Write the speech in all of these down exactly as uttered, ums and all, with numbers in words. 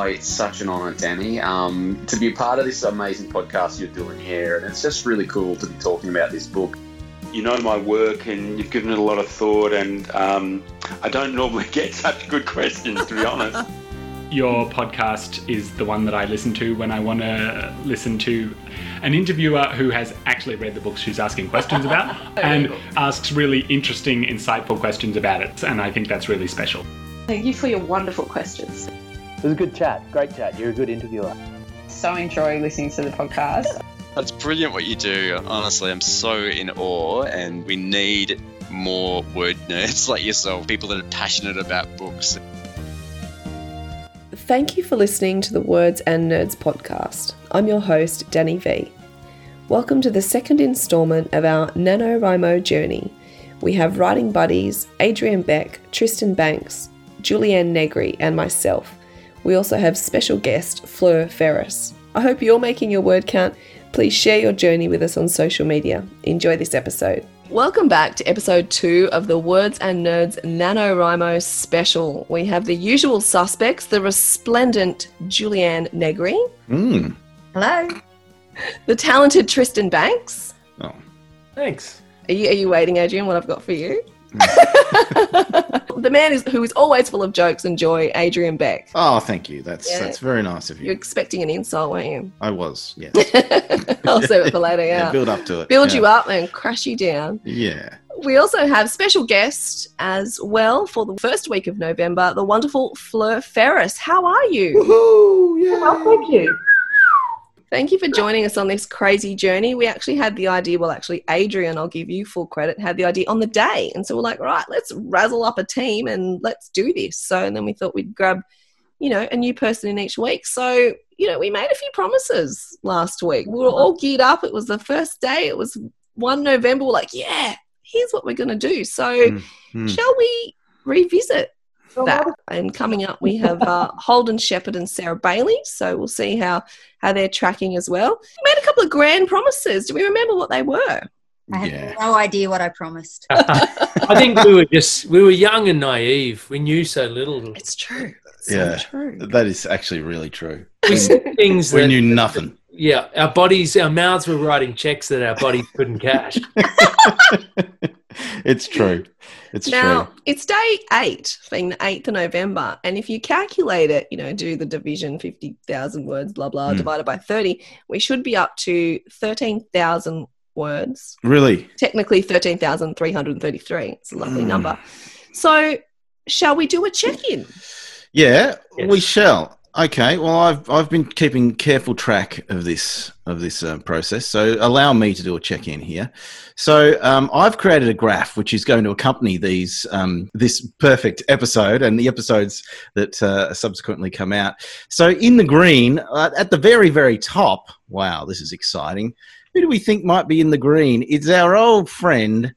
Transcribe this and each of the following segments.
It's such an honour, Danny, um, to be a part of this amazing podcast you're doing here, and it's just really cool to be talking about this book. You know my work, and you've given it a lot of thought, and um, I don't normally get such good questions, to be honest. Your podcast is the one that I listen to when I want to listen to an interviewer who has actually read the books she's asking questions about and asks really interesting, insightful questions about it. And I think that's really special. Thank you for your wonderful questions. It was a good chat. Great chat. You're a good interviewer. So enjoy listening to the podcast. That's brilliant what you do. Honestly, I'm so in awe, and we need more word nerds like yourself, people that are passionate about books. Thank you for listening to the Words and Nerds podcast. I'm your host, Danny V. Welcome to the second instalment of our NaNoWriMo journey. We have writing buddies Adrian Beck, Tristan Banks, Julianne Negri, and myself. We also have special guest Fleur Ferris. I hope you're making your word count. Please share your journey with us on social media. Enjoy this episode. Welcome back to episode two of the Words and Nerds NaNoWriMo special. We have the usual suspects, the resplendent Julianne Negri. Mm. Hello. The talented Tristan Banks. Oh, thanks. Are you, are you waiting, Adrian, what I've got for you? The man is who is always full of jokes and joy, Adrian Beck. Oh, thank you. That's yeah. that's very nice of you. You're expecting an insult, weren't you? I was, yes. I'll save it for later, yeah. yeah. Build up to it. Build yeah. you up and crash you down. Yeah. We also have special guest as well for the first week of November, the wonderful Fleur Ferris. How are you? Woohoo! Yeah. Well, thank you. Thank you for joining us on this crazy journey. We actually had the idea, well, actually, Adrian, I'll give you full credit, had the idea on the day. And so we're like, right, let's razzle up a team and let's do this. So, and then we thought we'd grab, you know, a new person in each week. So, you know, we made a few promises last week. We were all geared up. It was the first day. It was the first of November. We're like, yeah, here's what we're going to do. So mm-hmm. shall we revisit that? And coming up we have uh, Holden Shepherd and Sarah Bailey, so we'll see how how they're tracking as well. We made a couple of grand promises. Do we remember what they were? I have yeah. no idea what I promised. I think we were just we were young and naive. We knew so little. It's true. That's yeah, so true. That is actually really true. We said things. We that, knew nothing. Yeah, our bodies, our mouths were writing checks that our bodies couldn't cash. It's true. It's now, true. Now, it's day eight, being the eighth of November. And if you calculate it, you know, do the division, fifty thousand words, blah, blah, mm. divided by thirty, we should be up to thirteen thousand words. Really? Technically thirteen thousand three hundred thirty-three. It's a lovely mm. number. So, shall we do a check-in? Yeah, yes. We shall. Okay. Well, I've I've been keeping careful track of this of this uh, process, so allow me to do a check-in here. So um, I've created a graph which is going to accompany these um, this perfect episode and the episodes that uh, subsequently come out. So in the green, uh, at the very very top, wow, this is exciting. Who do we think might be in the green? It's our old friend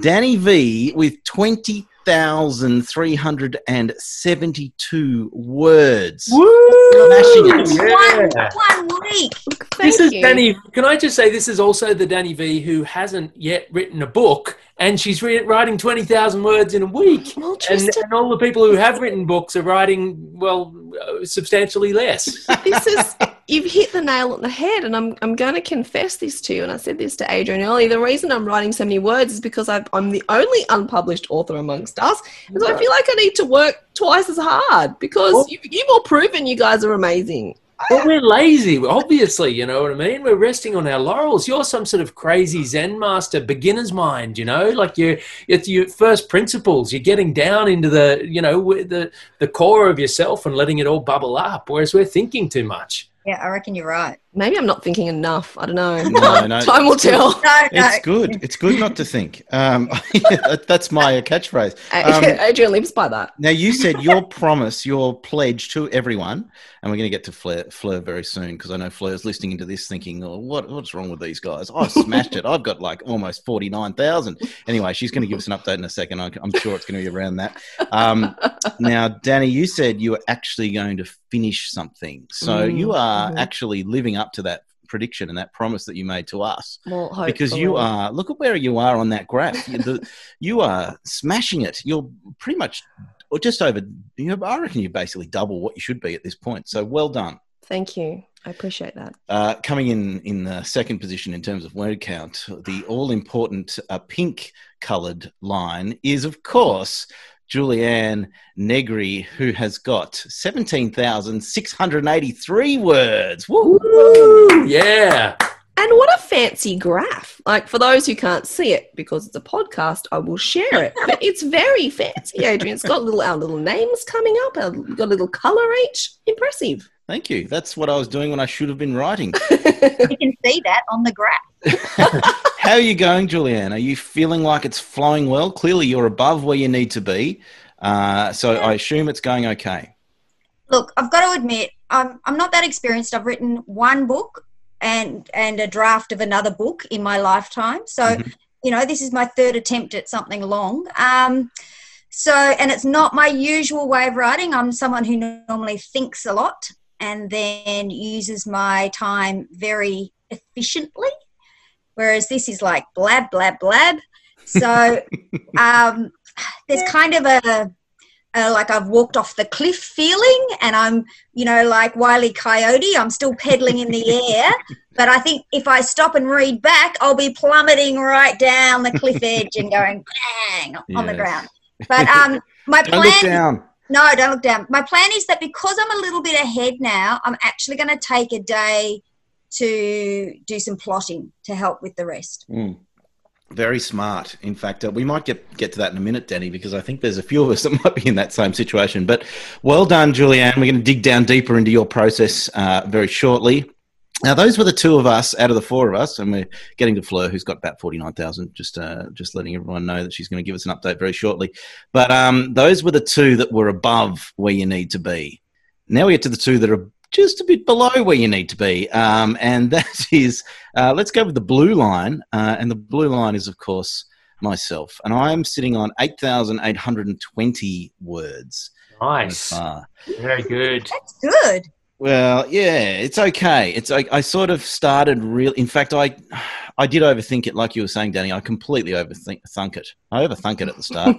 Danny V with twenty. one thousand three hundred seventy-two words. Woo! Smashing yeah. one, one week. Thank this is you. Danny. Can I just say this is also the Danny V who hasn't yet written a book, and she's re- writing twenty thousand words in a week. Well, and, and all the people who have written books are writing, well, uh, substantially less. This is... You've hit the nail on the head, and I'm I'm going to confess this to you, and I said this to Adrian earlier. The reason I'm writing so many words is because I've, I'm the only unpublished author amongst us, and so I feel like I need to work twice as hard because well, you, you've all proven you guys are amazing. Well, we're lazy, obviously, you know what I mean? We're resting on our laurels. You're some sort of crazy Zen master, beginner's mind, you know? Like you're, it's your first principles. You're getting down into the, you know, the the core of yourself and letting it all bubble up, whereas we're thinking too much. Yeah, I reckon you're right. Maybe I'm not thinking enough. I don't know. No, no, time will tell. No, no. It's good. It's good not to think. Um, yeah, that's my catchphrase. Um, Adrian lives by that. Now, you said your promise, your pledge to everyone, and we're going to get to Fleur, Fleur very soon because I know Fleur's listening into this thinking, oh, what, what's wrong with these guys? I smashed it. I've got like almost forty-nine thousand. Anyway, she's going to give us an update in a second. I'm sure it's going to be around that. Um, now, Danny, you said you were actually going to finish something. So mm. you are mm. actually living up to that prediction and that promise that you made to us. Well, hopefully. Because you are, look at where you are on that graph. you, the, you are smashing it. You're pretty much or just over, you know, I reckon you basically double what you should be at this point. So well done. Thank you. I appreciate that. Uh, coming in in the second position in terms of word count, the all-important uh, pink-coloured line is, of course, Julianne Negri, who has got seventeen thousand six hundred eighty-three words. Woo! Woo! Yeah! And what a fancy graph. Like, for those who can't see it, because it's a podcast, I will share it. But it's very fancy, Adrian. It's got little our little names coming up. Our, we've got a little colour each. Impressive. Thank you. That's what I was doing when I should have been writing. You can see that on the graph. How are you going, Julianne? Are you feeling like it's flowing well? Clearly, you're above where you need to be. Uh, so yeah. I assume it's going okay. Look, I've got to admit, I'm, I'm not that experienced. I've written one book and, and a draft of another book in my lifetime. So, mm-hmm. you know, this is my third attempt at something long. Um, so, and it's not my usual way of writing. I'm someone who normally thinks a lot and then uses my time very efficiently, whereas this is like blab, blab, blab. So um, there's kind of a, a like I've walked off the cliff feeling, and I'm, you know, like Wile E. Coyote, I'm still pedaling in the air, but I think if I stop and read back, I'll be plummeting right down the cliff edge and going bang yes. on the ground. But um, my Don't plan... Look down. No, don't look down. My plan is that because I'm a little bit ahead now, I'm actually going to take a day to do some plotting to help with the rest. Mm. Very smart. In fact, uh, we might get, get to that in a minute, Danny, because I think there's a few of us that might be in that same situation. But well done, Julianne. We're going to dig down deeper into your process uh, very shortly. Now, those were the two of us out of the four of us, and we're getting to Fleur, who's got about forty-nine thousand, just uh, just letting everyone know that she's going to give us an update very shortly. But um, those were the two that were above where you need to be. Now we get to the two that are just a bit below where you need to be, um, and that is, uh, let's go with the blue line, uh, and the blue line is, of course, myself, and I'm sitting on eight thousand eight hundred twenty words. Nice. So far. Very good. That's good. Well, yeah, it's okay. It's I, I sort of started real. In fact, I I did overthink it, like you were saying, Danny. I completely overthink thunk it. I overthunk it at the start.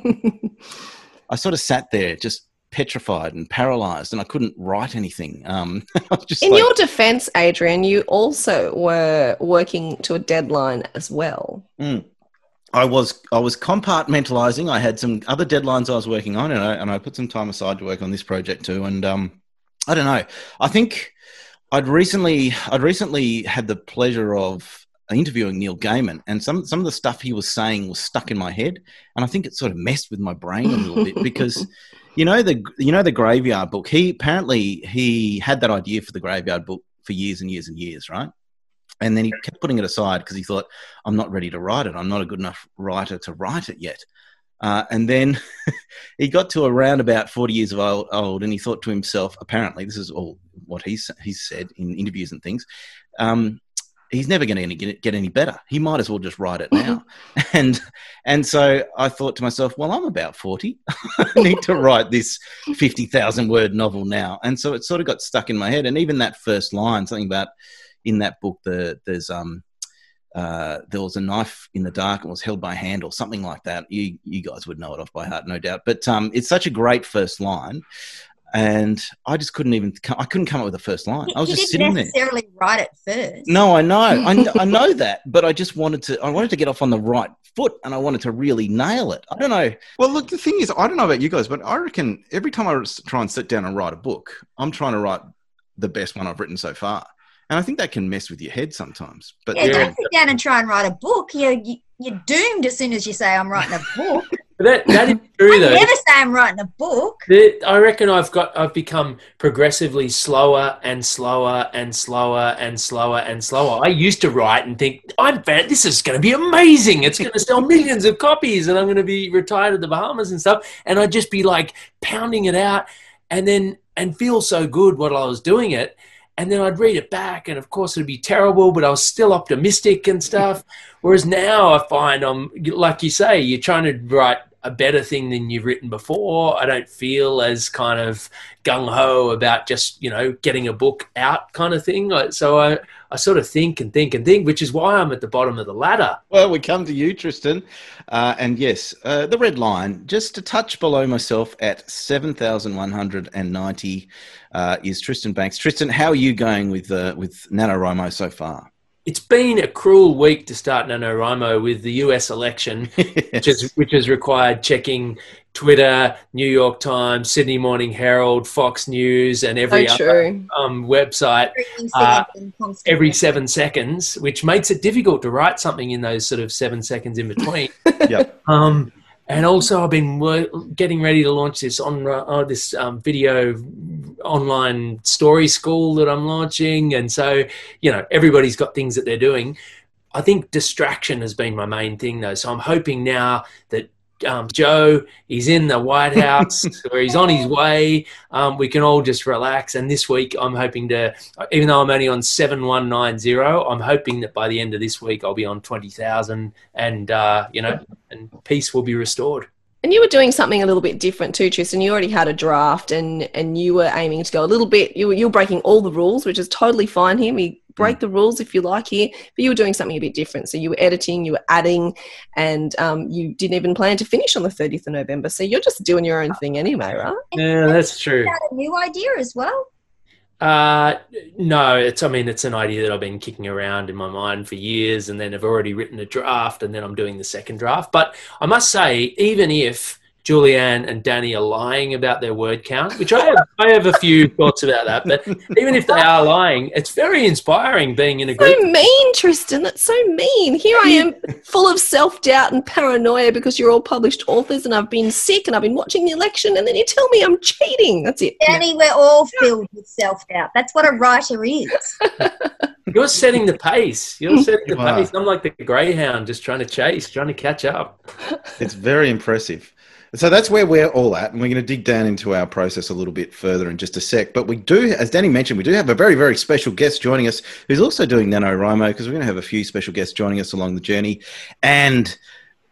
I sort of sat there just petrified and paralysed, and I couldn't write anything. Um, I was just in like, your defence, Adrian, you also were working to a deadline as well. Mm. I was I was compartmentalising. I had some other deadlines I was working on, and I and I put some time aside to work on this project too, and um. I don't know. I think I'd recently I'd recently had the pleasure of interviewing Neil Gaiman, and some, some of the stuff he was saying was stuck in my head, and I think it sort of messed with my brain a little bit because you know the you know the Graveyard Book. He apparently he had that idea for the Graveyard Book for years and years and years, right? And then he kept putting it aside because he thought, I'm not ready to write it. I'm not a good enough writer to write it yet. Uh, and then he got to around about forty years of old, old and he thought to himself, apparently, this is all what he's, he's said in interviews and things, um, he's never going to get any better. He might as well just write it now. and and so I thought to myself, well, I'm about forty. I need to write this fifty thousand word novel now. And so it sort of got stuck in my head. And even that first line, something about in that book, the, there's... um. Uh, there was a knife in the dark and was held by hand or something like that. You you guys would know it off by heart, no doubt. But um, it's such a great first line, and I just couldn't even come, I couldn't come up with a first line. I was you just sitting there. You didn't necessarily write it first. No, I know, I, I know that, but I just wanted to. I wanted to get off on the right foot, and I wanted to really nail it. I don't know. Well, look, the thing is, I don't know about you guys, but I reckon every time I try and sit down and write a book, I'm trying to write the best one I've written so far. And I think that can mess with your head sometimes. But yeah, don't sit down and try and write a book. You're, you're doomed as soon as you say, I'm writing a book. that, that is true, I though. I never say I'm writing a book. The, I reckon I've got. I've become progressively slower and slower and slower and slower and slower. I used to write and think, I'm fan- this is going to be amazing. It's going to sell millions of copies and I'm going to be retired to the Bahamas and stuff. And I'd just be like pounding it out and then and feel so good while I was doing it. And then I'd read it back, and of course it'd be terrible, but I was still optimistic and stuff. Whereas now I find I'm, like you say, you're trying to write a better thing than you've written before. I don't feel as kind of gung-ho about just, you know, getting a book out kind of thing. So I, I sort of think and think and think, which is why I'm at the bottom of the ladder. Well, we come to you, Tristan. Uh, and yes, uh, the red line, just a touch below myself at seven thousand one hundred ninety uh, is Tristan Banks. Tristan, how are you going with, uh, with NaNoWriMo so far? It's been a cruel week to start NaNoWriMo with the U S election, yes. which, is, which has required checking Twitter, New York Times, Sydney Morning Herald, Fox News, and every so other um, website uh, every seven seconds, which makes it difficult to write something in those sort of seven seconds in between. Yep. Um, and also I've been wor- getting ready to launch this on uh, this um, video online story school that I'm launching. And so, you know, everybody's got things that they're doing. I think distraction has been my main thing though. So I'm hoping now that um, Joe, he's in the White House or he's on his way. Um, we can all just relax. And this week I'm hoping to, even though I'm only on seven one nine zero, I'm hoping that by the end of this week, I'll be on twenty thousand and, uh, you know, and peace will be restored. And you were doing something a little bit different too, Tristan. You already had a draft and, and you were aiming to go a little bit, you were, you were breaking all the rules, which is totally fine here. We break the rules if you like here, but you were doing something a bit different. So you were editing, you were adding, and um, you didn't even plan to finish on the thirtieth of November. So you're just doing your own thing anyway, right? Yeah, that's true. You had a new idea as well. Uh, no, it's, I mean, it's an idea that I've been kicking around in my mind for years, and then I've already written a draft and then I'm doing the second draft. But I must say, even if Julianne and Danny are lying about their word count, which I have, I have a few thoughts about that, but even if they are lying, it's very inspiring being in a group. So mean, Tristan, that's so mean. Here I am full of self-doubt and paranoia because you're all published authors and I've been sick and I've been watching the election, and then you tell me I'm cheating. That's it. Danny, we're all filled with self-doubt. That's what a writer is. You're setting the pace. You're setting the wow. pace. I'm like the greyhound just trying to chase, trying to catch up. It's very impressive. So that's where we're all at, and we're going to dig down into our process a little bit further in just a sec. But we do, as Danny mentioned, we do have a very, very special guest joining us who's also doing NaNoWriMo, because we're going to have a few special guests joining us along the journey. And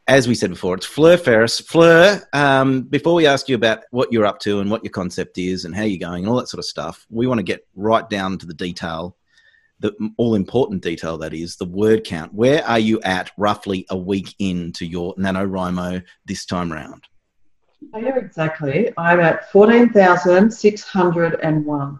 as we said before, it's Fleur Ferris. Fleur, um, before we ask you about what you're up to and what your concept is and how you're going and all that sort of stuff, we want to get right down to the detail, the all-important detail, that is, the word count. Where are you at roughly a week into your NaNoWriMo this time round? I know exactly. I'm at fourteen thousand six hundred one. Wow.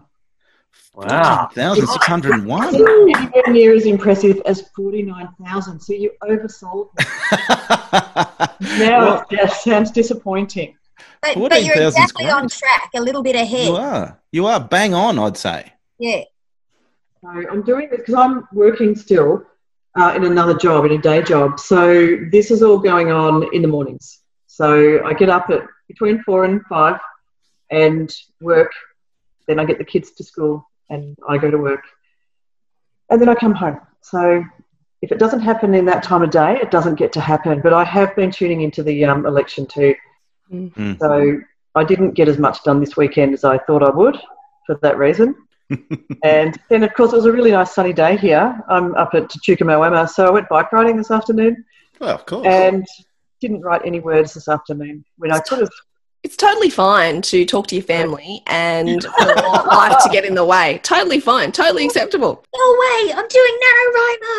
fourteen thousand six hundred one? Anywhere near as impressive as forty-nine thousand. So you oversold me. Now it sounds disappointing. But, but you're exactly on track, a little bit ahead. You are. You are bang on, I'd say. Yeah. So I'm doing this because I'm working still uh, in another job, in a day job. So this is all going on in the mornings. So I get up at between four and five and work. Then I get the kids to school and I go to work. And then I come home. So if it doesn't happen in that time of day, it doesn't get to happen. But I have been tuning into the um, election too. Mm-hmm. So I didn't get as much done this weekend as I thought I would for that reason. And then, of course, it was a really nice sunny day here. I'm up at Chukamawama, so I went bike riding this afternoon. Well, of course. And didn't write any words this afternoon when it's I could have. It's totally fine to talk to your family and want life to get in the way. Totally fine. Totally acceptable. No way. I'm doing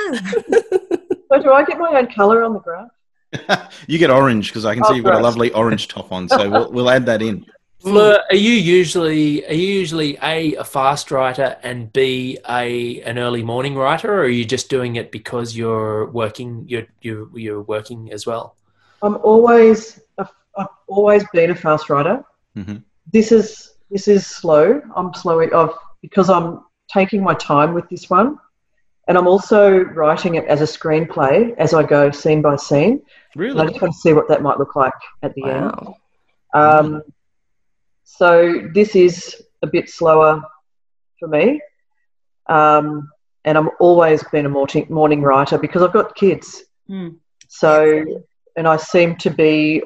NaNoWriMo. So do I get my own colour on the graph? You get orange, because I can oh, see you've got gross. a lovely orange top on. So we'll, we'll add that in. Fleur, are you usually are you usually A, a fast writer, and B, a an early morning writer, or are you just doing it because you're working? You're you you're working as well. I'm always, a, I've always been a fast writer. Mm-hmm. This is this is slow. I'm slow I've, because I'm taking my time with this one, and I'm also writing it as a screenplay as I go, scene by scene. Really, and I just want to see what that might look like at the wow. end. Um, mm-hmm. So this is a bit slower for me, um, and I'm always been a morning morning writer because I've got kids. Mm. So. And I seem to be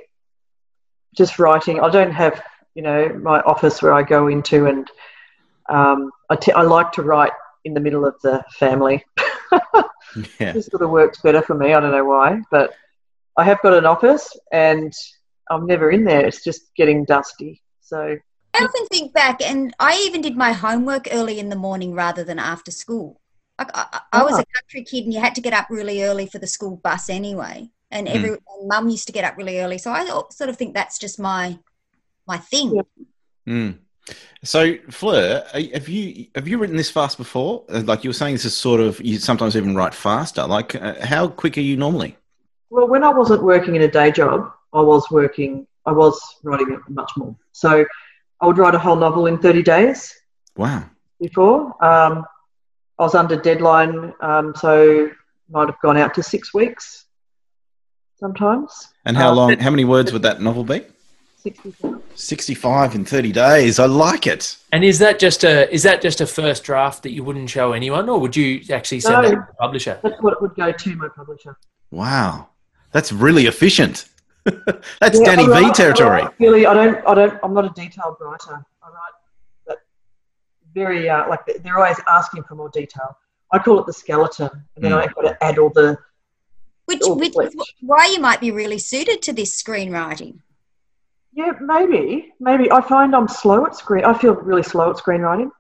just writing. I don't have, you know, my office where I go into, and um, I, t- I like to write in the middle of the family. Yeah. This sort of works better for me. I don't know why, but I have got an office, and I'm never in there. It's just getting dusty. So I often think back, and I even did my homework early in the morning rather than after school. Like I, I was oh. a country kid, and you had to get up really early for the school bus anyway. And every mm. mum used to get up really early, so I sort of think that's just my my thing. Yeah. Mm. So, Fleur, have you have you written this fast before? Like you were saying, this is sort of you sometimes even write faster. Like, uh, how quick are you normally? Well, when I wasn't working in a day job, I was working. I was writing it much more. So, I would write a whole novel in thirty days. Wow! Before, um, I was under deadline, um, so might have gone out to six weeks. Sometimes. And how long, how many words would that novel be? sixty-five. sixty-five in thirty days. I like it. And is that just a, is that just a first draft that you wouldn't show anyone, or would you actually send no, that to the publisher? That's what it would go to my publisher. Wow. That's really efficient. That's yeah, Danny write, V territory. I write, really, I don't, I don't, I'm not a detailed writer. I write that very, uh, like they're always asking for more detail. I call it the skeleton, and then mm. I've got to add all the, Which, which is why you might be really suited to this screenwriting. Yeah, maybe. Maybe. I find I'm slow at screen. I feel really slow at screenwriting.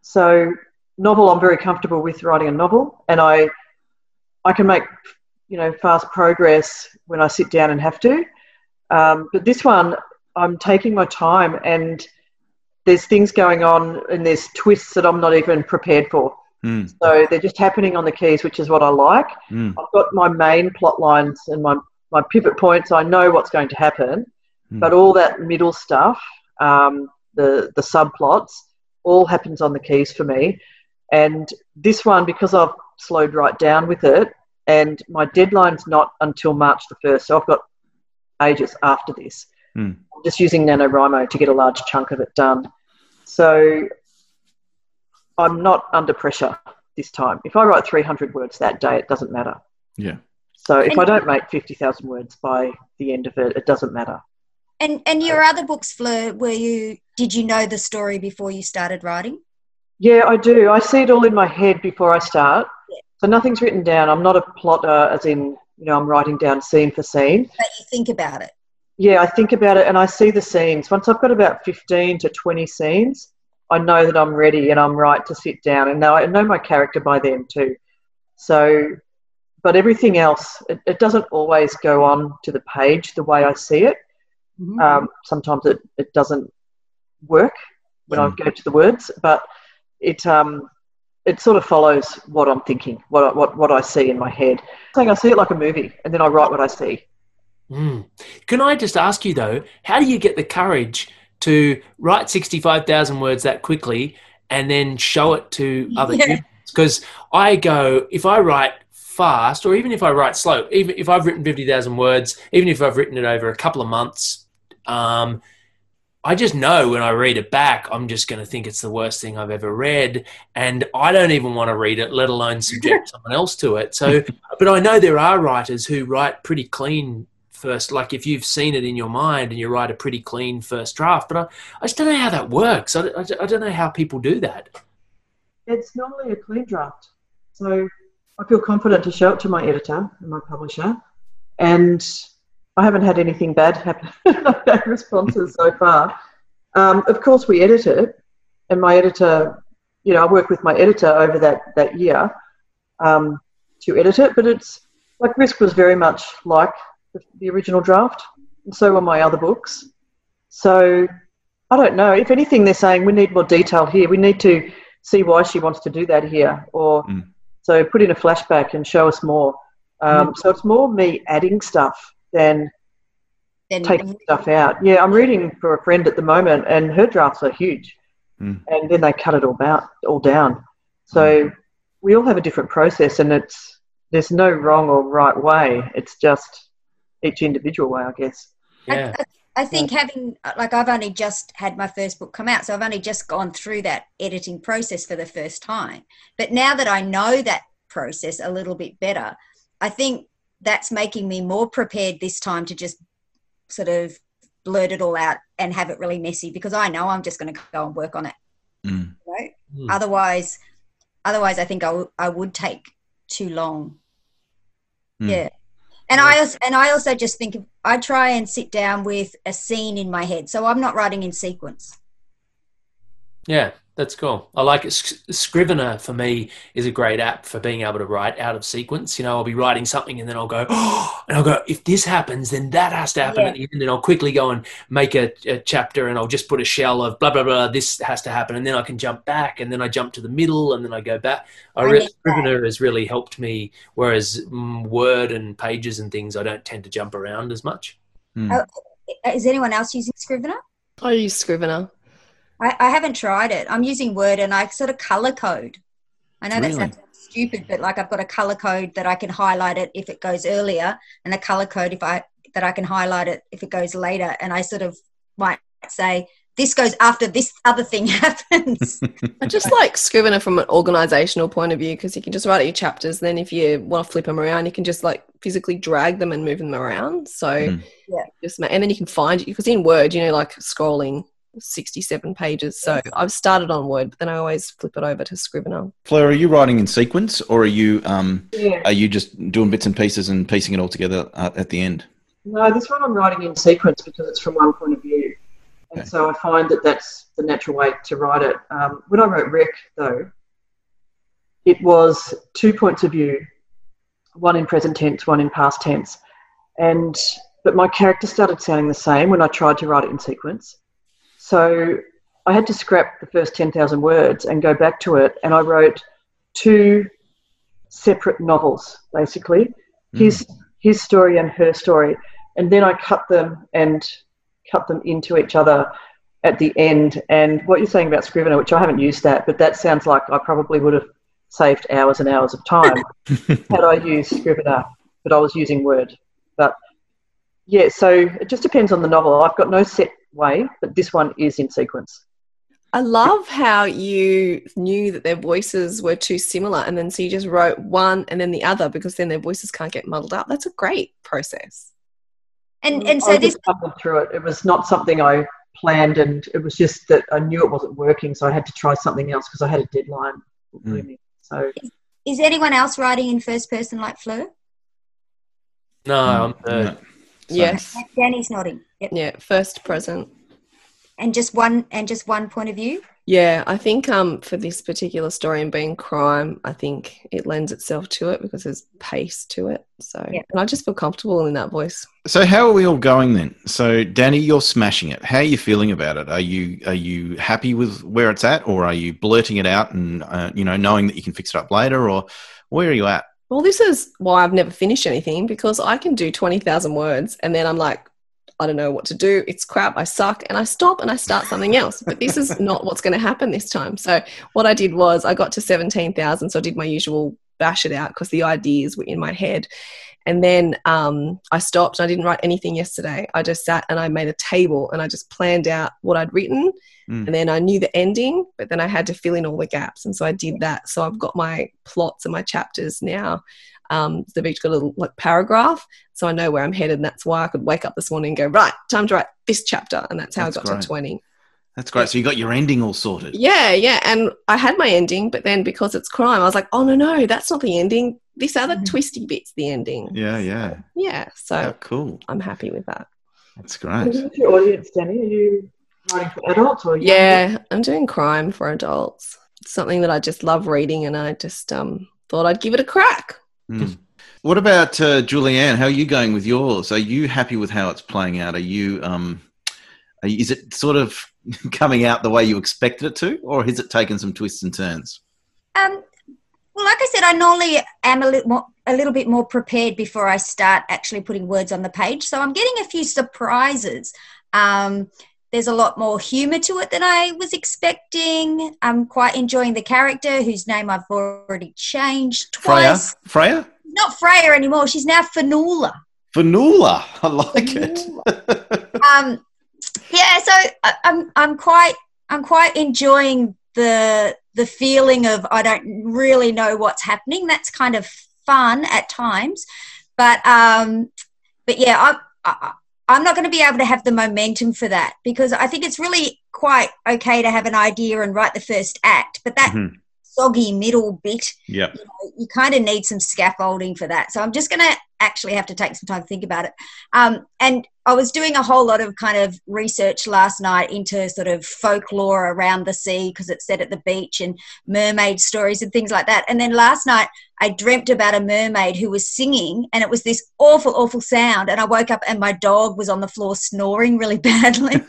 So novel, I'm very comfortable with writing a novel, and I I can make, you know, fast progress when I sit down and have to. Um, but this one, I'm taking my time, and there's things going on, and there's twists that I'm not even prepared for. Mm. So they're just happening on the keys, which is what I like. Mm. I've got my main plot lines and my, my pivot points. I know what's going to happen, mm. but all that middle stuff, um, the the subplots, all happens on the keys for me. And this one, because I've slowed right down with it, and my deadline's not until March the first, so I've got ages after this. Mm. I'm just using NaNoWriMo to get a large chunk of it done. So I'm not under pressure this time. If I write three hundred words that day, it doesn't matter. Yeah. So if and I don't make fifty thousand words by the end of it, it doesn't matter. And and your other books, Fleur, were you, did you know the story before you started writing? Yeah, I do. I see it all in my head before I start. Yeah. So nothing's written down. I'm not a plotter as in, you know, I'm writing down scene for scene. But you think about it. Yeah, I think about it, and I see the scenes. Once I've got about fifteen to twenty scenes, I know that I'm ready and I'm right to sit down, and now I know my character by then too. So, but everything else, it, it doesn't always go on to the page the way I see it. Mm-hmm. Um, sometimes it, it doesn't work when mm. I go to the words, but it um, it sort of follows what I'm thinking, what I, what what I see in my head. I think I see it like a movie, and then I write what I see. Mm. Can I just ask you though, how do you get the courage to write sixty-five thousand words that quickly and then show it to other yeah. humans? Because I go, if I write fast, or even if I write slow, even if I've written fifty thousand words, even if I've written it over a couple of months, um, I just know when I read it back, I'm just going to think it's the worst thing I've ever read, and I don't even want to read it, let alone subject someone else to it. So, but I know there are writers who write pretty clean first, like if you've seen it in your mind and you write a pretty clean first draft, but I, I just don't know how that works. I, I, I don't know how people do that. It's normally a clean draft. So I feel confident to show it to my editor and my publisher, and I haven't had anything bad happen. No responses so far. Um, of course we edit it, and my editor, you know, I work with my editor over that, that year um, to edit it, but it's like Risk was very much like the original draft, and so were my other books. So I don't know. If anything, they're saying we need more detail here. We need to see why she wants to do that here, or mm. so put in a flashback and show us more. Um, mm. So it's more me adding stuff than then taking stuff out. Yeah, I'm reading for a friend at the moment, and her drafts are huge, mm. and then they cut it all about all down. So mm. we all have a different process, and it's there's no wrong or right way. It's just each individual way, I guess. Yeah. I, I think yeah. having, like I've only just had my first book come out, so I've only just gone through that editing process for the first time. But now that I know that process a little bit better, I think that's making me more prepared this time to just sort of blurt it all out and have it really messy, because I know I'm just going to go and work on it. Mm. You know? mm. Otherwise, otherwise I think I, w- I would take too long. Mm. Yeah. And I also, and I also just think, I try and sit down with a scene in my head. So I'm not writing in sequence. Yeah, that's cool. I like it. Scrivener for me is a great app for being able to write out of sequence. You know, I'll be writing something and then I'll go, oh, and I'll go, if this happens, then that has to happen yeah. at the end. And I'll quickly go and make a, a chapter and I'll just put a shell of blah, blah, blah, this has to happen. And then I can jump back and then I jump to the middle and then I go back. I, I really, Scrivener has really helped me. Whereas mm, Word and Pages and things, I don't tend to jump around as much. Hmm. Oh, is anyone else using Scrivener? I use Scrivener. I, I haven't tried it. I'm using Word and I sort of colour code. I know really? that sounds stupid, but like I've got a colour code that I can highlight it if it goes earlier, and a colour code if I that I can highlight it if it goes later. And I sort of might say, this goes after this other thing happens. I just like Scrivener from an organisational point of view, because you can just write out your chapters. Then if you want to flip them around, you can just like physically drag them and move them around. So mm. yeah, just and then you can find it, because in Word, you know, like scrolling sixty-seven pages, so I've started on Word, but then I always flip it over to Scrivener. Fleur, are you writing in sequence, or are you um yeah. are you just doing bits and pieces and piecing it all together at the end? No, this one I'm writing in sequence because it's from one point of view, and okay. so I find that that's the natural way to write it. Um, when I wrote Wreck, though, it was two points of view, one in present tense, one in past tense, and but my character started sounding the same when I tried to write it in sequence. So I had to scrap the first ten thousand words and go back to it, and I wrote two separate novels, basically, mm. his his story and her story, and then I cut them and cut them into each other at the end. And what you're saying about Scrivener, which I haven't used that, but that sounds like I probably would have saved hours and hours of time had I used Scrivener, but I was using Word. But, yeah, so it just depends on the novel. I've got no set way, but this one is in sequence. I love how you knew that their voices were too similar, and then so you just wrote one and then the other, because then their voices can't get muddled up. That's a great process. And and so I this stumbled through it. It was not something I planned, and it was just that I knew it wasn't working, so I had to try something else because I had a deadline. Mm. So is, is anyone else writing in first person like Fleur? No, I'm third. No. So. Yes. Danny's nodding. Yep. Yeah, first present. And just one and just one point of view? Yeah, I think um for this particular story, and being crime, I think it lends itself to it because there's pace to it. So yep. And I just feel comfortable in that voice. So how are we all going then? So Danny, you're smashing it. How are you feeling about it? Are you are you happy with where it's at, or are you blurting it out and uh, you know, knowing that you can fix it up later, or where are you at? Well, this is why I've never finished anything, because I can do twenty thousand words and then I'm like, I don't know what to do. It's crap. I suck. And I stop and I start something else. But this is not what's going to happen this time. So what I did was I got to seventeen thousand. So I did my usual bash it out because the ideas were in my head. And then um, I stopped. I didn't write anything yesterday. I just sat and I made a table and I just planned out what I'd written. Mm. And then I knew the ending, but then I had to fill in all the gaps. And so I did that. So I've got my plots and my chapters now. Um, they've each got a little like, paragraph. So I know where I'm headed. And that's why I could wake up this morning and go, right, time to write this chapter. And that's how that's I got great. to twenty. That's great. So you got your ending all sorted. Yeah, yeah. And I had my ending, but then because it's crime, I was like, oh, no, no, that's not the ending. This other mm-hmm. twisty bit's the ending. Yeah, yeah. So, yeah. So oh, cool. I'm happy with that. That's great. What's your audience, Danny? Are you writing for adults? Or yeah, I'm doing crime for adults. It's something that I just love reading, and I just um, thought I'd give it a crack. Mm. What about uh, Julianne? How are you going with yours? Are you happy with how it's playing out? Are you... Um, Is it sort of coming out the way you expected it to, or has it taken some twists and turns? Um, well, like I said, I normally am a little, more, a little bit more prepared before I start actually putting words on the page. So I'm getting a few surprises. Um, there's a lot more humour to it than I was expecting. I'm quite enjoying the character, whose name I've already changed twice. Freya? Freya? Not Freya anymore. She's now Fanula. Fanula. I like Fanula. it. um. Yeah, so I'm I'm quite I'm quite enjoying the the feeling of I don't really know what's happening. That's kind of fun at times, but um, but yeah, I, I I'm not going to be able to have the momentum for that, because I think it's really quite okay to have an idea and write the first act, but that mm-hmm. soggy middle bit, yeah, you know, you kind of need some scaffolding for that. So I'm just going to actually have to take some time to think about it. Um, and I was doing a whole lot of kind of research last night into sort of folklore around the sea, because it's set at the beach, and mermaid stories and things like that. And then last night I dreamt about a mermaid who was singing, and it was this awful, awful sound. And I woke up and my dog was on the floor snoring really badly.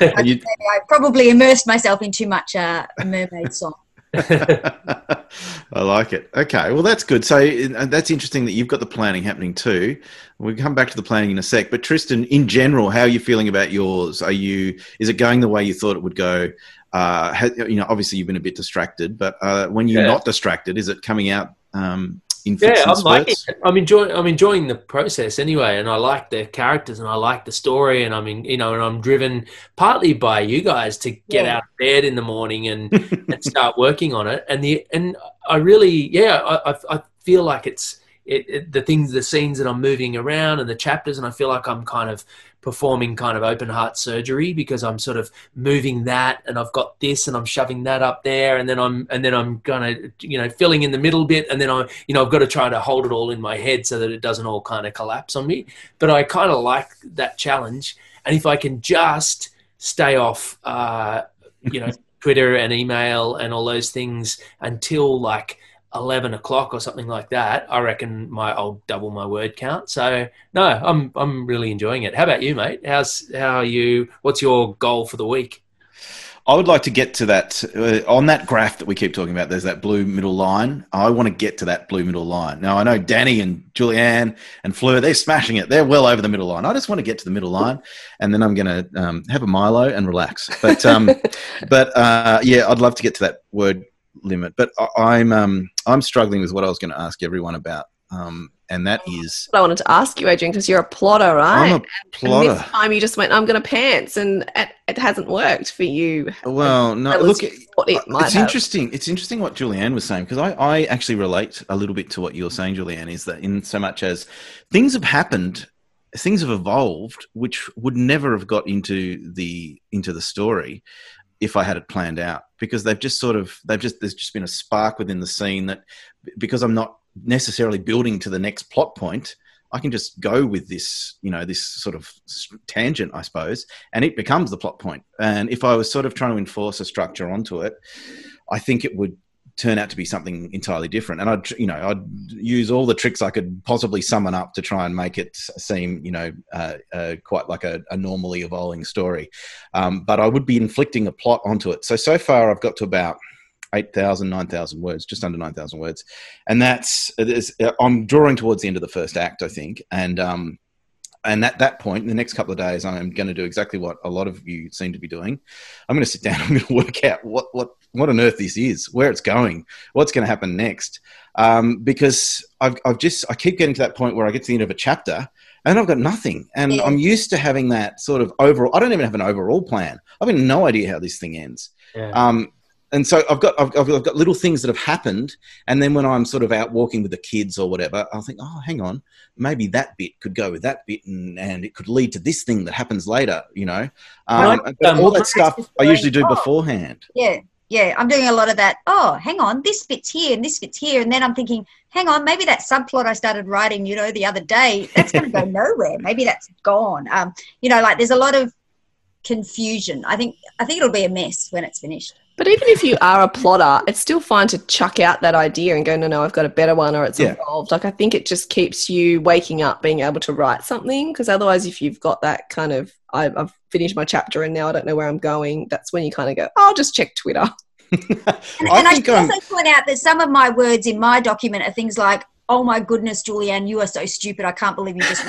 I, you... I probably immersed myself in too much uh, mermaid song. I like it. Okay, well, that's good. So uh, that's interesting that you've got the planning happening too. We'll come back to the planning in a sec. But Tristan, in general, how are you feeling about yours? Are you? Is it going the way you thought it would go? Uh, has, you know, obviously you've been a bit distracted, but uh, when you're yeah. not distracted, is it coming out um, in fiction yeah, spurts? I'm liking it. I'm enjoying. I'm enjoying the process anyway, and I like the characters, and I like the story, and I mean, you know, and I'm driven partly by you guys to get yeah. out of bed in the morning and, and start working on it. And the and I really, yeah, I, I, I feel like it's it, it, the things, the scenes that I'm moving around, and the chapters, and I feel like I'm kind of performing kind of open heart surgery, because I'm sort of moving that, and I've got this, and I'm shoving that up there, and then I'm and then I'm gonna, you know, filling in the middle bit, and then I, you know, I've got to try to hold it all in my head so that it doesn't all kind of collapse on me. But I kind of like that challenge, and if I can just stay off, uh, you know, Twitter and email and all those things until like eleven o'clock or something like that, I reckon my I'll double my word count. So no, I'm I'm really enjoying it. How about you, mate? How's how are you? What's your goal for the week? I would like to get to that uh, on that graph that we keep talking about. There's that blue middle line. I want to get to that blue middle line. Now I know Danny and Julianne and Fleur, they're smashing it. They're well over the middle line. I just want to get to the middle line, and then I'm going to um, have a Milo and relax. But um, but uh, yeah, I'd love to get to that word limit, but I'm um I'm struggling with what I was going to ask everyone about, um and that is I wanted to ask you, Adrian, because you're a plotter, right? I'm a plotter. And this time you just went, I'm going to pants, and it, it hasn't worked for you. Well, no, look, it it's have. interesting. It's interesting what Julianne was saying, because I I actually relate a little bit to what you're saying, Julianne, is that in so much as things have happened, things have evolved, which would never have got into the into the story if I had it planned out, because they've just sort of, they've just, there's just been a spark within the scene that, because I'm not necessarily building to the next plot point, I can just go with this, you know, this sort of tangent, I suppose, and it becomes the plot point. And if I was sort of trying to enforce a structure onto it, I think it would turn out to be something entirely different. And I'd, you know, I'd use all the tricks I could possibly summon up to try and make it seem, you know, uh, uh, quite like a, a normally evolving story. Um, but I would be inflicting a plot onto it. So, so far I've got to about eight thousand, nine thousand words, just under nine thousand words. And that's, it is, I'm drawing towards the end of the first act, I think. And, um, And at that point, in the next couple of days, I'm going to do exactly what a lot of you seem to be doing. I'm going to sit down. I'm going to work out what what, what on earth this is, where it's going, what's going to happen next. Um, because I've I've just I keep getting to that point where I get to the end of a chapter and I've got nothing. And yeah. I'm used to having that sort of overall. I don't even have an overall plan. I've got no idea how this thing ends. Yeah. Um, And so I've got I've, I've got little things that have happened, and then when I'm sort of out walking with the kids or whatever, I'll think, oh, hang on, maybe that bit could go with that bit, and, and it could lead to this thing that happens later, you know. Um, I, um, all that stuff I usually do oh, beforehand. Yeah, yeah, I'm doing a lot of that. Oh, hang on, this fits here and this fits here, and then I'm thinking, hang on, maybe that subplot I started writing, you know, the other day, that's going to go nowhere. Maybe that's gone. Um, you know, like there's a lot of confusion. I think I think it'll be a mess when it's finished. But even if you are a plotter, it's still fine to chuck out that idea and go, no, no, I've got a better one, or it's yeah. evolved. Like, I think it just keeps you waking up, being able to write something, because otherwise if you've got that kind of, I, I've finished my chapter and now I don't know where I'm going, that's when you kind of go, oh, I'll just check Twitter. and and I should I'm... also point out that some of my words in my document are things like, oh, my goodness, Julianne, you are so stupid. I can't believe you just...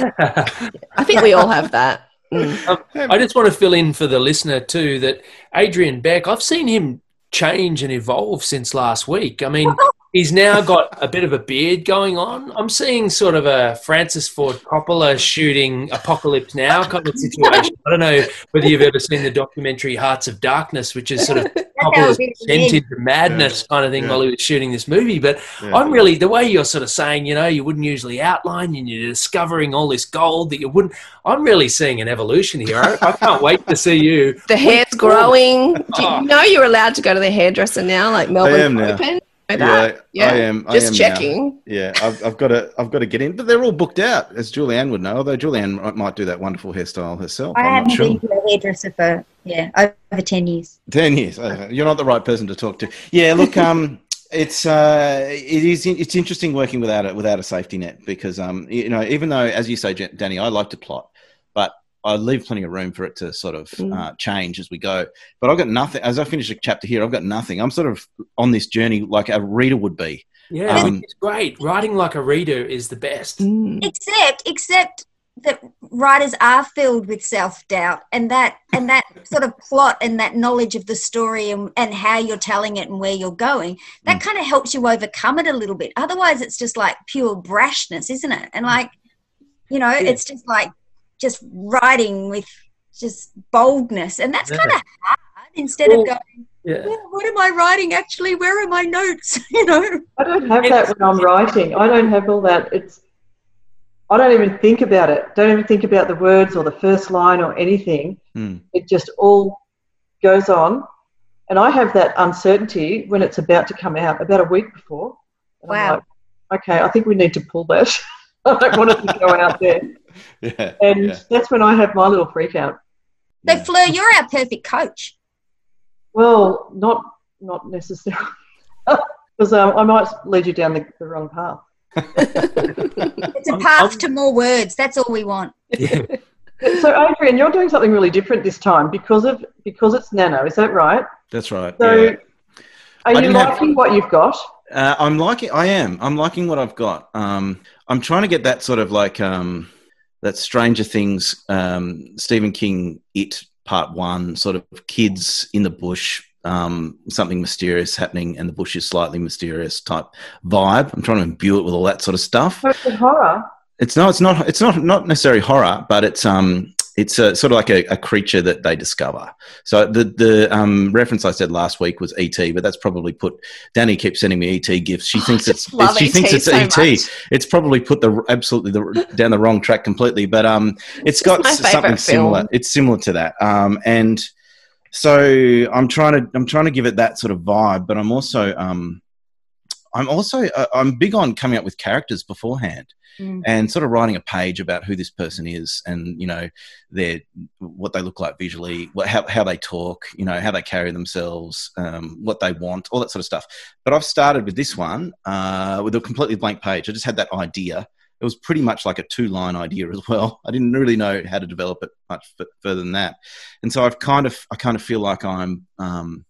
I think we all have that. Um, I just want to fill in for the listener too that Adrian Beck, I've seen him change and evolve since last week. I mean, he's now got a bit of a beard going on. I'm seeing sort of a Francis Ford Coppola shooting Apocalypse Now kind of situation. I don't know whether you've ever seen the documentary Hearts of Darkness, which is sort of double incentive to madness yeah. kind of thing yeah. while he was shooting this movie. But yeah. I'm really, the way you're sort of saying, you know, you wouldn't usually outline and you're discovering all this gold that you wouldn't, I'm really seeing an evolution here. I, I can't wait to see you. The hair's oh. growing. Do you know you're allowed to go to the hairdresser now, like Melbourne Open? Yeah, yeah, I am. Just I am checking. Now. Yeah, I've, I've got to. I've got to get in. But they're all booked out, as Julianne would know. Although Julianne might do that wonderful hairstyle herself. I I'm haven't not sure. been to a hairdresser for yeah over ten years. Ten years. You're not the right person to talk to. Yeah. Look. Um. It's uh, it is it's interesting working without a, without a safety net because um you know even though as you say Danny I like to plot but I leave plenty of room for it to sort of mm. uh, change as we go but I've got nothing as I finish a chapter here I've got nothing I'm sort of on this journey like a reader would be yeah um, it's great writing like a reader is the best mm. except except that writers are filled with self-doubt and that and that sort of plot and that knowledge of the story and, and how you're telling it and where you're going, that mm. kind of helps you overcome it a little bit. Otherwise, it's just like pure brashness, isn't it? And like, you know, yeah. it's just like just writing with just boldness. And that's yeah. kind of hard instead well, of going, yeah. well, what am I writing actually? Where are my notes? You know? I don't have that when I'm writing. I don't have all that. It's I don't even think about it. Don't even think about the words or the first line or anything. Mm. It just all goes on. And I have that uncertainty when it's about to come out, about a week before. And wow. Like, okay, I think we need to pull that. I don't want it to go out there. Yeah, and yeah. that's when I have my little freak out. So, yeah. Fleur, you're our perfect coach. Well, not not necessarily. Because um, I might lead you down the, the wrong path. It's a path I'm, I'm, to more words. That's all we want. Yeah. So, Adrian, you're doing something really different this time because of because it's Nano. Is that right? That's right. So, yeah. are I you liking have, what you've got? Uh, I'm liking. I am. I'm liking what I've got. Um, I'm trying to get that sort of like um, that Stranger Things, um, Stephen King, It Part One, sort of kids in the bush. Um, something mysterious happening and the bush is slightly mysterious type vibe. I'm trying to imbue it with all that sort of stuff. It's horror. It's no, it's not. It's not not necessarily horror, but it's um, it's a, sort of like a, a creature that they discover. So the the um reference I said last week was E T, but that's probably put. Danny keeps sending me E T gifts. She thinks it's, it's she thinks it's so E T. Much. It's probably put the absolutely the, down the wrong track completely. But um, it's, it's got something similar. Film. It's similar to that. Um, and. So I'm trying to I'm trying to give it that sort of vibe, but I'm also um, I'm also uh, I'm big on coming up with characters beforehand, mm. and sort of writing a page about who this person is, and you know their what they look like visually, what, how how they talk, you know how they carry themselves, um, what they want, all that sort of stuff. But I've started with this one uh, with a completely blank page. I just had that idea. It was pretty much like a two-line idea as well. I didn't really know how to develop it much further than that, and so I've kind of, I kind of feel like I'm, um,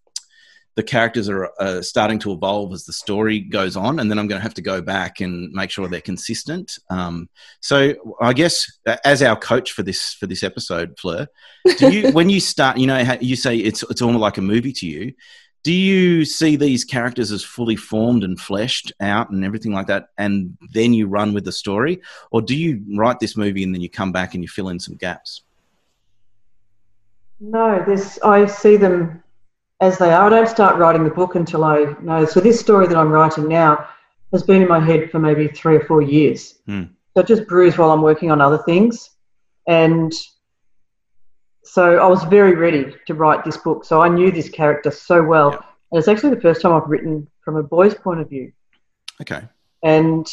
the characters are uh, starting to evolve as the story goes on, and then I'm going to have to go back and make sure they're consistent. Um, so I guess as our coach for this for this episode, Fleur, do you when you start, you know, you say it's it's almost like a movie to you. Do you see these characters as fully formed and fleshed out and everything like that, and then you run with the story? Or do you write this movie and then you come back and you fill in some gaps? No, this, I see them as they are. I don't start writing the book until I know. So this story that I'm writing now has been in my head for maybe three or four years. Hmm. So it just brews while I'm working on other things. And so I was very ready to write this book. So I knew this character so well. Yep. And it's actually the first time I've written from a boy's point of view. Okay. And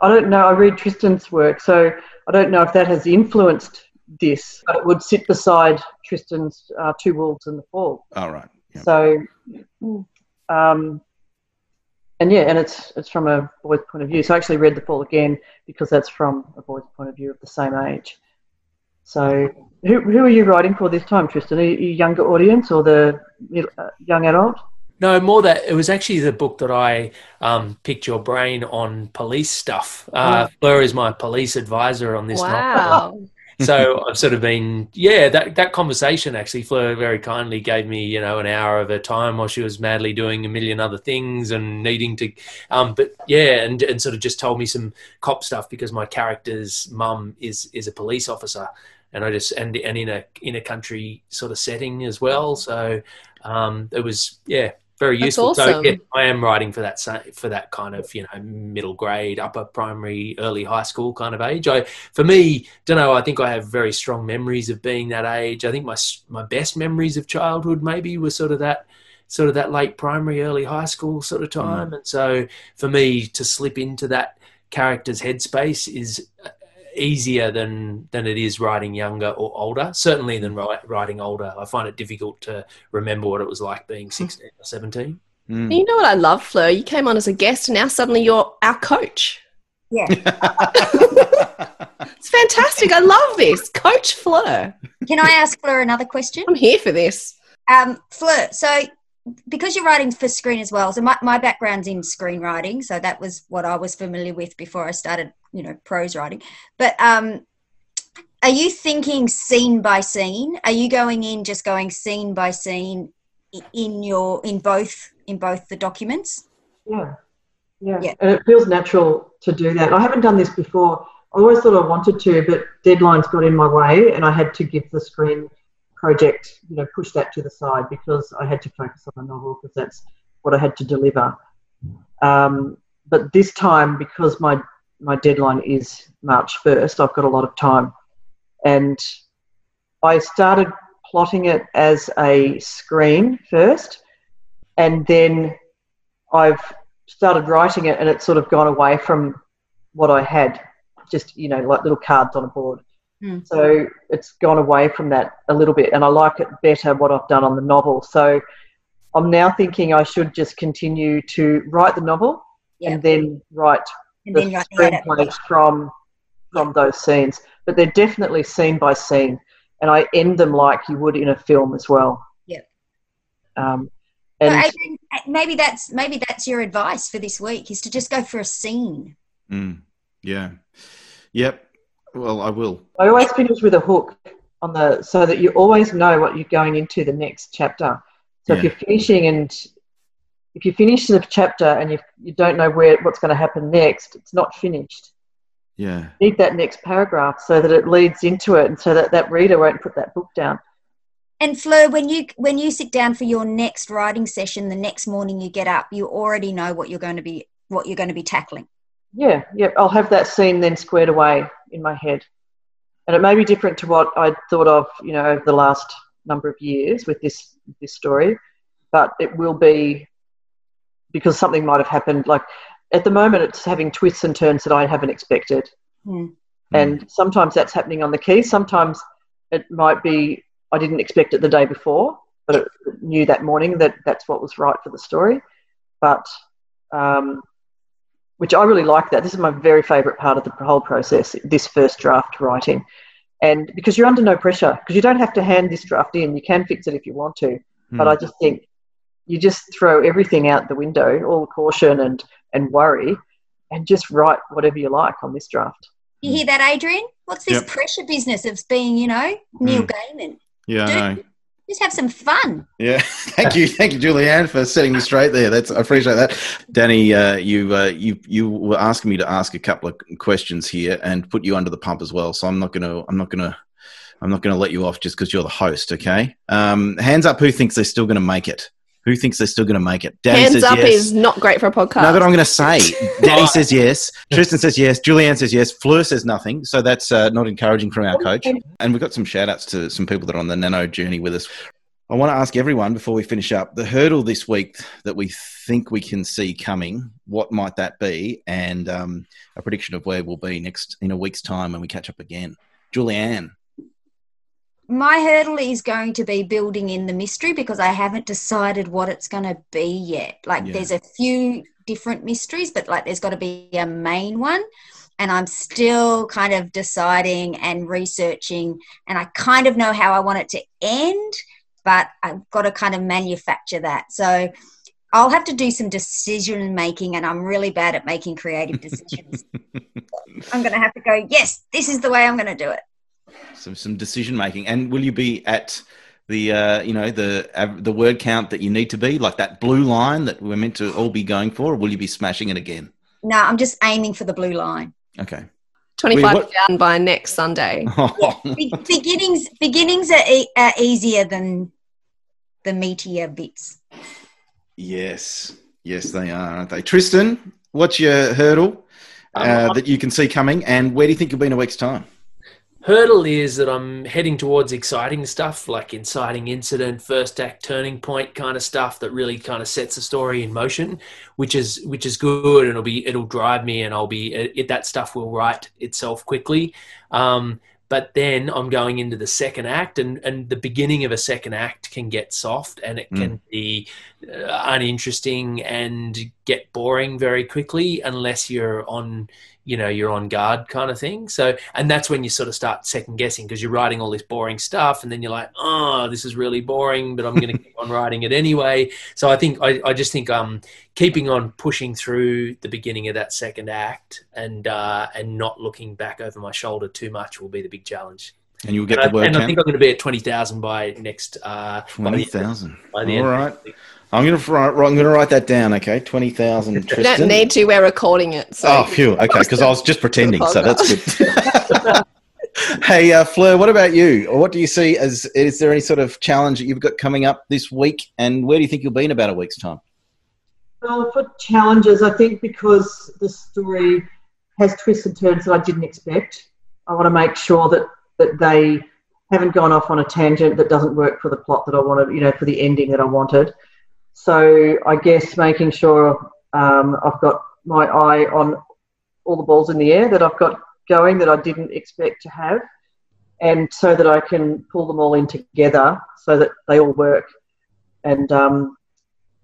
I don't know, I read Tristan's work, so I don't know if that has influenced this, but it would sit beside Tristan's uh, Two Wolves and the Fall. Oh, right. Yep. So, um, and yeah, and it's it's from a boy's point of view. So I actually read The Fall again because that's from a boy's point of view of the same age. So who who are you writing for this time, Tristan? Are you younger audience or the young adult? No, more that it was actually the book that I um, picked your brain on police stuff. Uh, oh. Fleur is my police advisor on this wow. novel. So I've sort of been, yeah, that, that conversation actually, Fleur very kindly gave me, you know, an hour of her time while she was madly doing a million other things and needing to, um, but yeah, and, and sort of just told me some cop stuff because my character's mum is, is a police officer. and I just and and in a in a country sort of setting as well. So um, it was yeah very That's useful. Awesome. So yeah, I am writing for that for that kind of you know middle grade, upper primary, early high school kind of age. I for me, don't know. I think I have very strong memories of being that age. I think my my best memories of childhood maybe were sort of that. sort of that late primary, early high school sort of time. Mm. And so for me to slip into that character's headspace is easier than, than it is writing younger or older, certainly than writing older. I find it difficult to remember what it was like being sixteen mm. or seventeen. Mm. You know what I love, Fleur? You came on as a guest and now suddenly you're our coach. Yeah. It's fantastic. I love this. Coach Fleur. Can I ask Fleur another question? I'm here for this. Um, Fleur, so... because you're writing for screen as well, so my, my background's in screenwriting, so that was what I was familiar with before I started, you know, prose writing. But um, are you thinking scene by scene? Are you going in just going scene by scene in your in both in both the documents? Yeah, yeah, yeah. And it feels natural to do that. I haven't done this before. I always thought I wanted to, but deadlines got in my way, and I had to give the screen project, you know, push that to the side because I had to focus on the novel because that's what I had to deliver. Um, but this time, because my my deadline is March first, I've got a lot of time. And I started plotting it as a screen first, and then I've started writing it, and it's sort of gone away from what I had, just, you know, like little cards on a board. Mm. So it's gone away from that a little bit, and I like it better what I've done on the novel. So I'm now thinking I should just continue to write the novel yep. and then write and the then screenplays from, from yep. those scenes. But they're definitely scene by scene, and I end them like you would in a film as well. Yeah. Um, and well, Adrian, maybe that's maybe that's your advice for this week, is to just go for a scene. Mm. Yeah. Yep. Well, I will. I always finish with a hook on the so that you always know what you're going into the next chapter. So yeah. if you're finishing and if you finish the chapter and you you don't know where what's going to happen next, it's not finished. Yeah. You need that next paragraph so that it leads into it and so that that reader won't put that book down. And Fleur, when you when you sit down for your next writing session, the next morning you get up, you already know what you're going to be what you're going to be tackling. Yeah, yeah. I'll have that scene then squared away in my head, and it may be different to what I thought of, you know, over the last number of years with this this story, but it will be because something might have happened. Like at the moment, it's having twists and turns that I haven't expected, mm. and mm. sometimes that's happening on the key. Sometimes it might be I didn't expect it the day before, but it knew that morning that that's what was right for the story. But um, which I really like that. This is my very favourite part of the whole process, this first draft writing. And because you're under no pressure, because you don't have to hand this draft in. You can fix it if you want to. Mm. But I just think you just throw everything out the window, all the caution and, and worry, and just write whatever you like on this draft. You hear that, Adrian? What's this yep. pressure business of being, you know, Neil mm. Gaiman? Yeah, Dude, I know. Just have some fun. Yeah, thank you, thank you, Julianne, for setting me straight there. That's I appreciate that, Danny. Uh, you uh, you you were asking me to ask a couple of questions here and put you under the pump as well. So I'm not gonna I'm not gonna I'm not gonna let you off just because you're the host. Okay, um, hands up. Who thinks they're still gonna make it? Who thinks they're still going to make it? Danny Hands says up yes. is not great for a podcast. No, but I'm going to say. Danny says yes. Tristan says yes. Julianne says yes. Fleur says nothing. So that's uh, not encouraging from our coach. And we've got some shout-outs to some people that are on the Nano journey with us. I want to ask everyone before we finish up, the hurdle this week that we think we can see coming, what might that be? And um, a prediction of where we'll be next in a week's time when we catch up again. Julianne. My hurdle is going to be building in the mystery because I haven't decided what it's going to be yet. Like yeah. there's a few different mysteries, but like there's got to be a main one, and I'm still kind of deciding and researching, and I kind of know how I want it to end, but I've got to kind of manufacture that. So I'll have to do some decision making, and I'm really bad at making creative decisions. I'm going to have to go, yes, this is the way I'm going to do it. Some some decision making, and will you be at the uh, you know the uh, the word count that you need to be, like that blue line that we're meant to all be going for, or will you be smashing it again? No, I'm just aiming for the blue line. Okay, twenty-five down by next Sunday. Oh. Be- beginnings beginnings are, e- are easier than the meatier bits. Yes. Yes, they are, aren't they? Tristan, what's your hurdle uh, that you can see coming, and where do you think you'll be in a week's time? Hurdle is that I'm heading towards exciting stuff, like inciting incident, first act, turning point kind of stuff that really kind of sets the story in motion, which is which is good, and it'll be it'll drive me, and I'll be it, that stuff will write itself quickly. Um, but then I'm going into the second act, and and the beginning of a second act can get soft, and it mm. can be uh, uninteresting and get boring very quickly unless you're on. you know, you're on guard kind of thing. So, and that's when you sort of start second guessing, because you're writing all this boring stuff and then you're like, oh, this is really boring, but I'm going to keep on writing it anyway. So I think, I, I just think um, keeping on pushing through the beginning of that second act and, uh, and not looking back over my shoulder too much will be the big challenge. And you'll get and the word I, And count. I think I'm going to be at twenty thousand by next. Uh, twenty thousand. All end. Right. I'm going to write, I'm going to write that down, okay? twenty thousand, Tristan. You don't need to. We're recording it. So. Oh, phew. Okay, because I was just pretending, so that's good. Hey, uh, Fleur, what about you? Or what do you see as, is there any sort of challenge that you've got coming up this week, and where do you think you'll be in about a week's time? Well, for challenges, I think because the story has twists and turns that I didn't expect, I want to make sure that, that they haven't gone off on a tangent that doesn't work for the plot that I wanted, you know, for the ending that I wanted. So I guess making sure um, I've got my eye on all the balls in the air that I've got going that I didn't expect to have, and so that I can pull them all in together so that they all work. And um,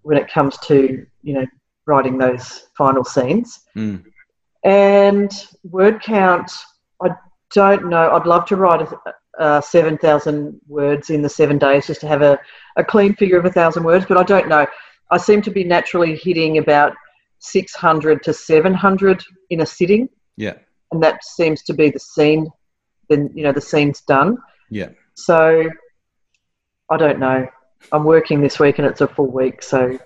when it comes to, you know, writing those final scenes. Mm. And word count, I don't know. I'd love to write a... Uh, seven thousand words in the seven days just to have a, a clean figure of one thousand words, but I don't know. I seem to be naturally hitting about six hundred to seven hundred in a sitting. Yeah. And that seems to be the scene. Then, you know, the scene's done. Yeah. So I don't know. I'm working this week and it's a full week, so.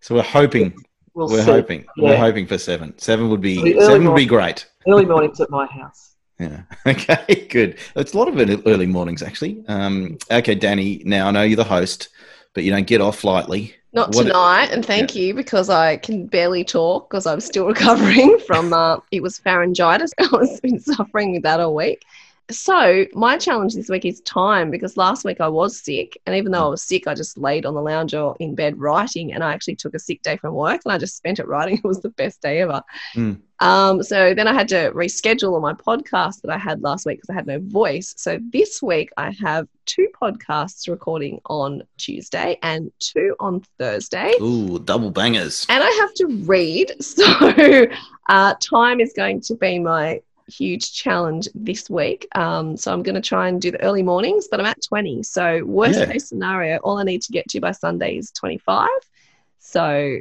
So we're hoping. We'll we're see. hoping. Yeah. We're hoping for seven. Seven would be, seven morning, would be great. Early mornings at my house. Yeah. Okay, good. It's a lot of early mornings, actually. Um, okay, Danny, now I know you're the host, but you don't get off lightly. Not what tonight, it, and thank yeah. you, because I can barely talk because I'm still recovering from, uh, it was pharyngitis. I've been suffering with that all week. So my challenge this week is time, because last week I was sick, and even though I was sick, I just laid on the lounge or in bed writing, and I actually took a sick day from work and I just spent it writing. It was the best day ever. Mm. Um, so then I had to reschedule on my podcast that I had last week because I had no voice. So this week I have two podcasts recording on Tuesday and two on Thursday. Ooh, double bangers. And I have to read. So uh, time is going to be my huge challenge this week. Um, so I'm going to try and do the early mornings, but I'm at twenty. So worst yeah. case scenario, all I need to get to by Sunday is twenty-five. So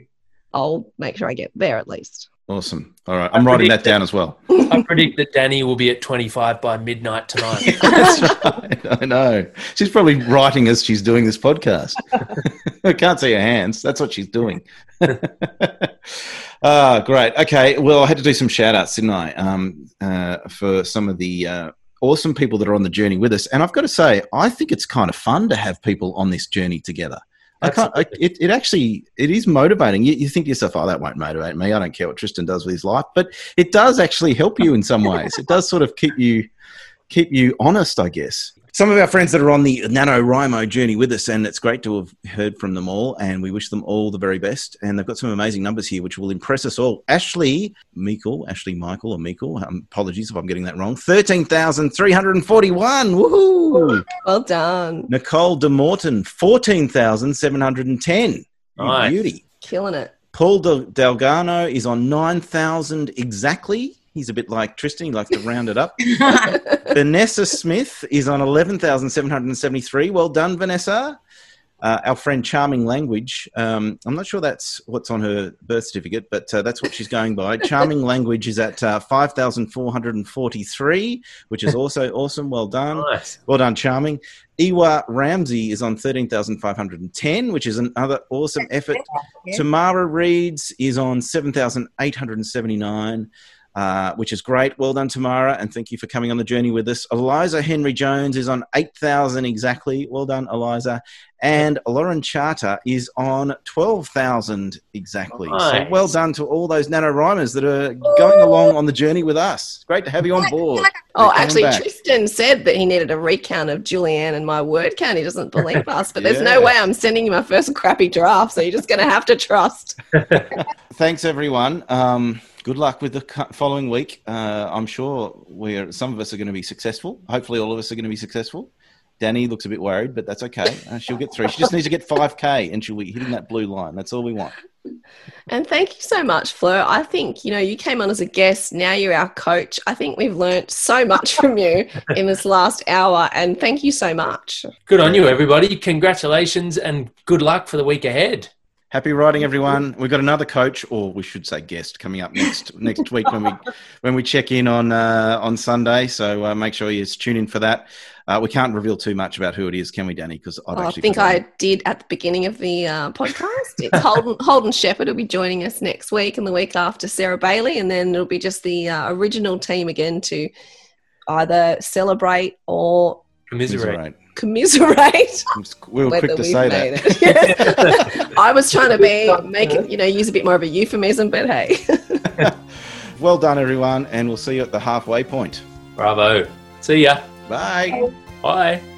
I'll make sure I get there at least. Awesome. All right. I'm I writing that down that, as well. I predict that Danny will be at twenty-five by midnight tonight. Yeah, that's right. I know. She's probably writing as she's doing this podcast. I can't see her hands. That's what she's doing. Ah, great. Okay. Well, I had to do some shout outs, didn't I? Um, uh, for some of the, uh, awesome people that are on the journey with us. And I've got to say, I think it's kind of fun to have people on this journey together. I can't, I, it, it actually, it is motivating. You, you think to yourself, oh, that won't motivate me. I don't care what Tristan does with his life, but it does actually help you in some ways. It does sort of keep you, keep you honest, I guess. Some of our friends that are on the NaNoWriMo journey with us, and it's great to have heard from them all, and we wish them all the very best. And they've got some amazing numbers here, which will impress us all. Ashley Meikle, Ashley Meikle or Meikle, um, apologies if I'm getting that wrong, thirteen thousand three hundred forty-one. Woohoo! Well done. Nicole DeMorton, fourteen thousand seven hundred ten. Nice. Beauty. Killing it. Paul Delgado is on nine thousand exactly. He's a bit like Tristan. He likes to round it up. Vanessa Smith is on eleven thousand seven hundred seventy-three. Well done, Vanessa. Uh, our friend Charming Language. Um, I'm not sure that's what's on her birth certificate, but uh, that's what she's going by. Charming Language is at uh, five thousand four hundred forty-three, which is also awesome. Well done. Nice. Well done, Charming. Iwa Ramsey is on thirteen thousand five hundred ten, which is another awesome effort. Yeah. Tamara Reeds is on seven thousand eight hundred seventy-nine. uh, which is great. Well done, Tamara, and thank you for coming on the journey with us. Eliza Henry-Jones is on eight thousand exactly. Well done, Eliza. And Lauren Charter is on twelve thousand exactly. Nice. So well done to all those NaNoWriMers that are going along on the journey with us. It's great to have you on board. Oh, actually, back. Tristan said that he needed a recount of Julianne and my word count. He doesn't believe us, but yeah. There's no way I'm sending you my first crappy draft, so you're just going to have to trust. Thanks, everyone. Um, good luck with the following week. Uh, I'm sure we're, some of us are going to be successful. Hopefully all of us are going to be successful. Danny looks a bit worried, but that's okay. Uh, she'll get through. She just needs to get five K and she'll be hitting that blue line. That's all we want. And thank you so much, Fleur. I think, you know, you came on as a guest. Now you're our coach. I think we've learnt so much from you in this last hour, and thank you so much. Good on you, everybody. Congratulations and good luck for the week ahead. Happy writing, everyone. We've got another coach, or we should say guest, coming up next next week when we when we check in on uh, on Sunday. So uh, make sure you tune in for that. Uh, we can't reveal too much about who it is, can we, Danny? Because oh, I think I did at the beginning of the uh, podcast. It's Holden Holden Shepherd will be joining us next week and the week after Sarah Bailey, and then it'll be just the uh, original team again to either celebrate or commiserate. commiserate. We were quick to say that. I was trying to be, make it, you know, use a bit more of a euphemism, but hey. Well done, everyone. And we'll see you at the halfway point. Bravo. See ya. Bye. Bye. Bye.